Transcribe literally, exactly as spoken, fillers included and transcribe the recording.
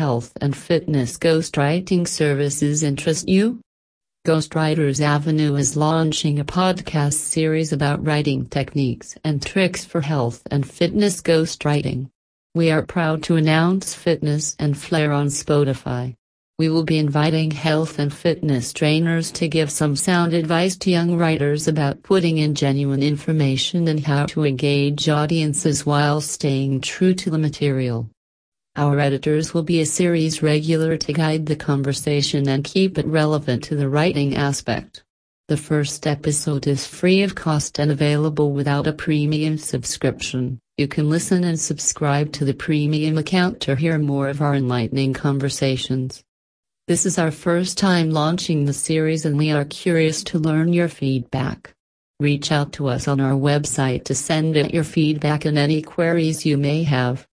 health and fitness ghostwriting services interest you? Ghostwriters Avenue is launching a podcast series about writing techniques and tricks for health and fitness ghostwriting. We are proud to announce Fitness and Flair on Spotify. We will be inviting health and fitness trainers to give some sound advice to young writers about putting in genuine information and how to engage audiences while staying true to the material. Our editors will be a series regular to guide the conversation and keep it relevant to the writing aspect. The first episode is free of cost and available without a premium subscription. You can listen and subscribe to the premium account to hear more of our enlightening conversations. This is our first time launching the series and we are curious to learn your feedback. Reach out to us on our website to send in your feedback and any queries you may have.